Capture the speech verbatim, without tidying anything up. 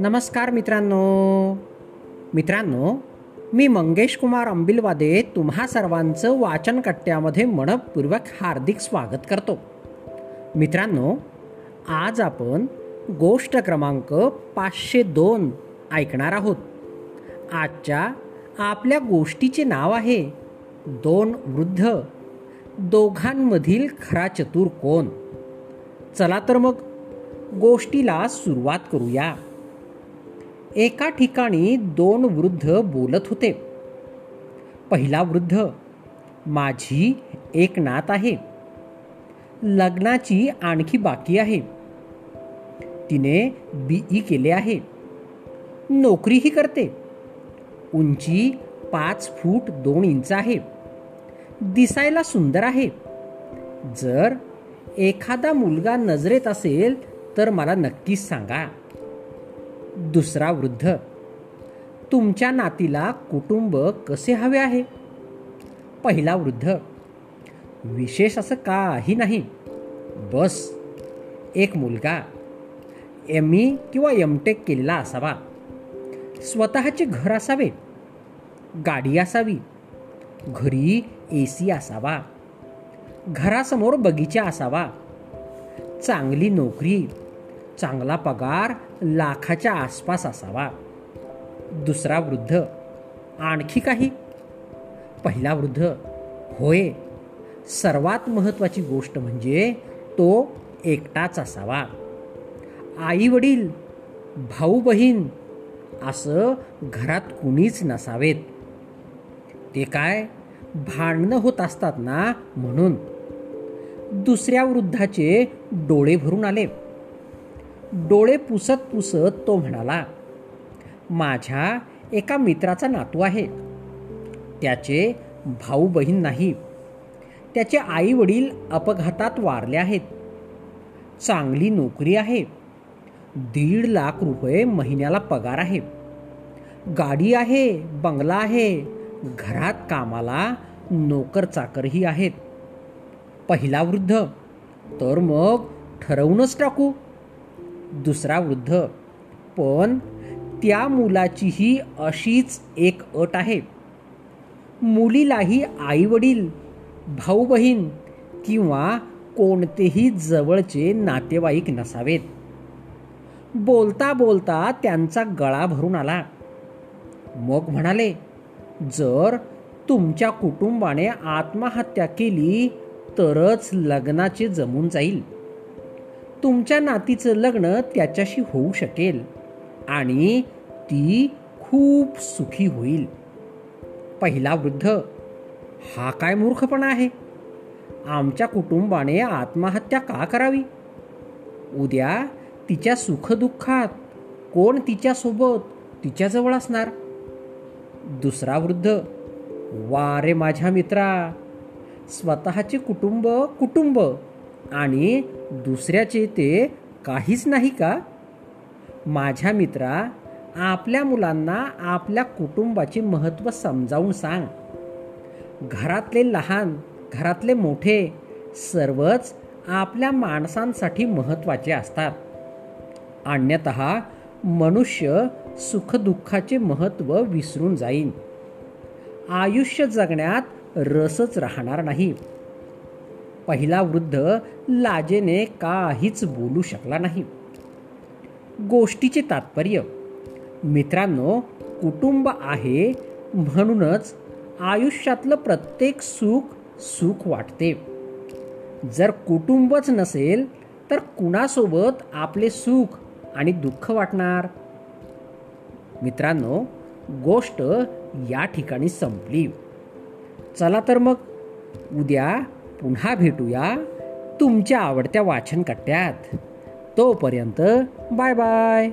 नमस्कार मित्रांनो मित्रांनो मी मंगेश कुमार अंबिलवादे तुम्हा सर्वांचं वाचन कट्ट्यामध्ये मनपूर्वक हार्दिक स्वागत करतो. मित्रांनो, आज आपण गोष्ट क्रमांक पाचशे दोन ऐकणार आहोत. आजच्या आपल्या गोष्टीचे नाव आहे दोन वृद्ध, दोघांमधील खरा चतुर कोण. चला तर मग गोष्टीला सुरुवात करूया. एका ठिकाणी दोन वृद्ध बोलत होते. पहिला वृद्ध, माझी एक नात आहे, लग्नाची आणखी बाकी आहे, तिने बीई केले आहे, नोकरीही करते, उंची पाच फूट दोन इंच आहे, दिसायला सुंदर आहे. जर एखादा मुलगा नजरेत असेल तर मला नक्कीच सांगा. दुसरा वृद्ध, तुमच्या नातीला कुटुंब कसे हवे आहे. पहिला वृद्ध, विशेष असं काही नाही, बस एक मुलगा एम ई किंवा एम टेक केलेला असावा, स्वतःचे घर असावे, गाडी असावी, घरी ए सी असावा, घरासमोर बगीचा असावा, चांगली नोकरी, चांगला पगार, लाखाच्या आसपास असावा. दुसरा वृद्ध, आणखी काही. पहिला वृद्ध, होय, सर्वात महत्त्वाची गोष्ट म्हणजे तो एकटाच असावा, आई वडील, भाऊ बहीण असं घरात कुणीच नसावेत. ते काय भांडणं होत असतात ना, म्हणून. दुसऱ्या वृद्धाचे डोळे भरून आले. डोळे पुसत पुसत तो म्हणाला, माझ्या एका मित्राचा नातू आहे, त्याचे भाऊ बहीण नाही, त्याचे आई वडील अपघातात वारले आहेत, चांगली नोकरी आहे, दीड लाख रुपये महिन्याला पगार आहे, गाडी आहे, बंगला आहे, घरात कामाला नोकर चाकरही आहेत. पहिला वृद्ध, तर मग ठरवूनच टाकू. दुसरा वृद्ध, पण त्या मुलाचीही अशीच एक अट आहे, मुलीलाही आईवडील, भाऊ बहीण किंवा कोणतेही जवळचे नातेवाईक नसावेत. बोलता बोलता त्यांचा गळा भरून आला. मग म्हणाले, जर तुमच्या कुटुंबाने आत्महत्या केली तरच लग्नाचे जमून जाईल, तुमच्या नातीचं लग्न त्याच्याशी होऊ शकेल आणि ती खूप सुखी होईल. पहिला वृद्ध, हा काय मूर्खपणा आहे, आमच्या कुटुंबाने आत्महत्या का करावी, उद्या तिच्या सुखदुःखात कोण तिच्यासोबत तिच्याजवळ असणार. दुसरा वृद्ध, वा रे माझ्या मित्रा, स्वतःचे कुटुंब कुटुंब आणि दुसऱ्याचे ते काहीच नाही का. माझ्या मित्रा, आपल्या मुलांना आपल्या कुटुंबाचे महत्त्व समजावून सांग. घरातले लहान, घरातले मोठे सर्वच आपल्या माणसांसाठी महत्त्वाचे असतात, अन्यथा मनुष्य सुखदुःखाचे महत्त्व विसरून जाईन, आयुष्य जगण्यात रसच राहणार नाही. पहिला वृद्ध लाजेने काहीच बोलू शकला नाही. गोष्टीचे तात्पर्य मित्रांनो, कुटुंब आहे म्हणूनच आयुष्यातलं प्रत्येक सुख सुख वाटते. जर कुटुंबच नसेल तर कुणासोबत आपले सुख आणि दुःख वाटणार. मित्रांनो, गोष्ट या ठिकाणी संपली. चला तर मग उद्या पुन्हा भेटूया तुमच्या आवडत्या वाचन कट्ट्यात. तोपर्यंत बाय बाय.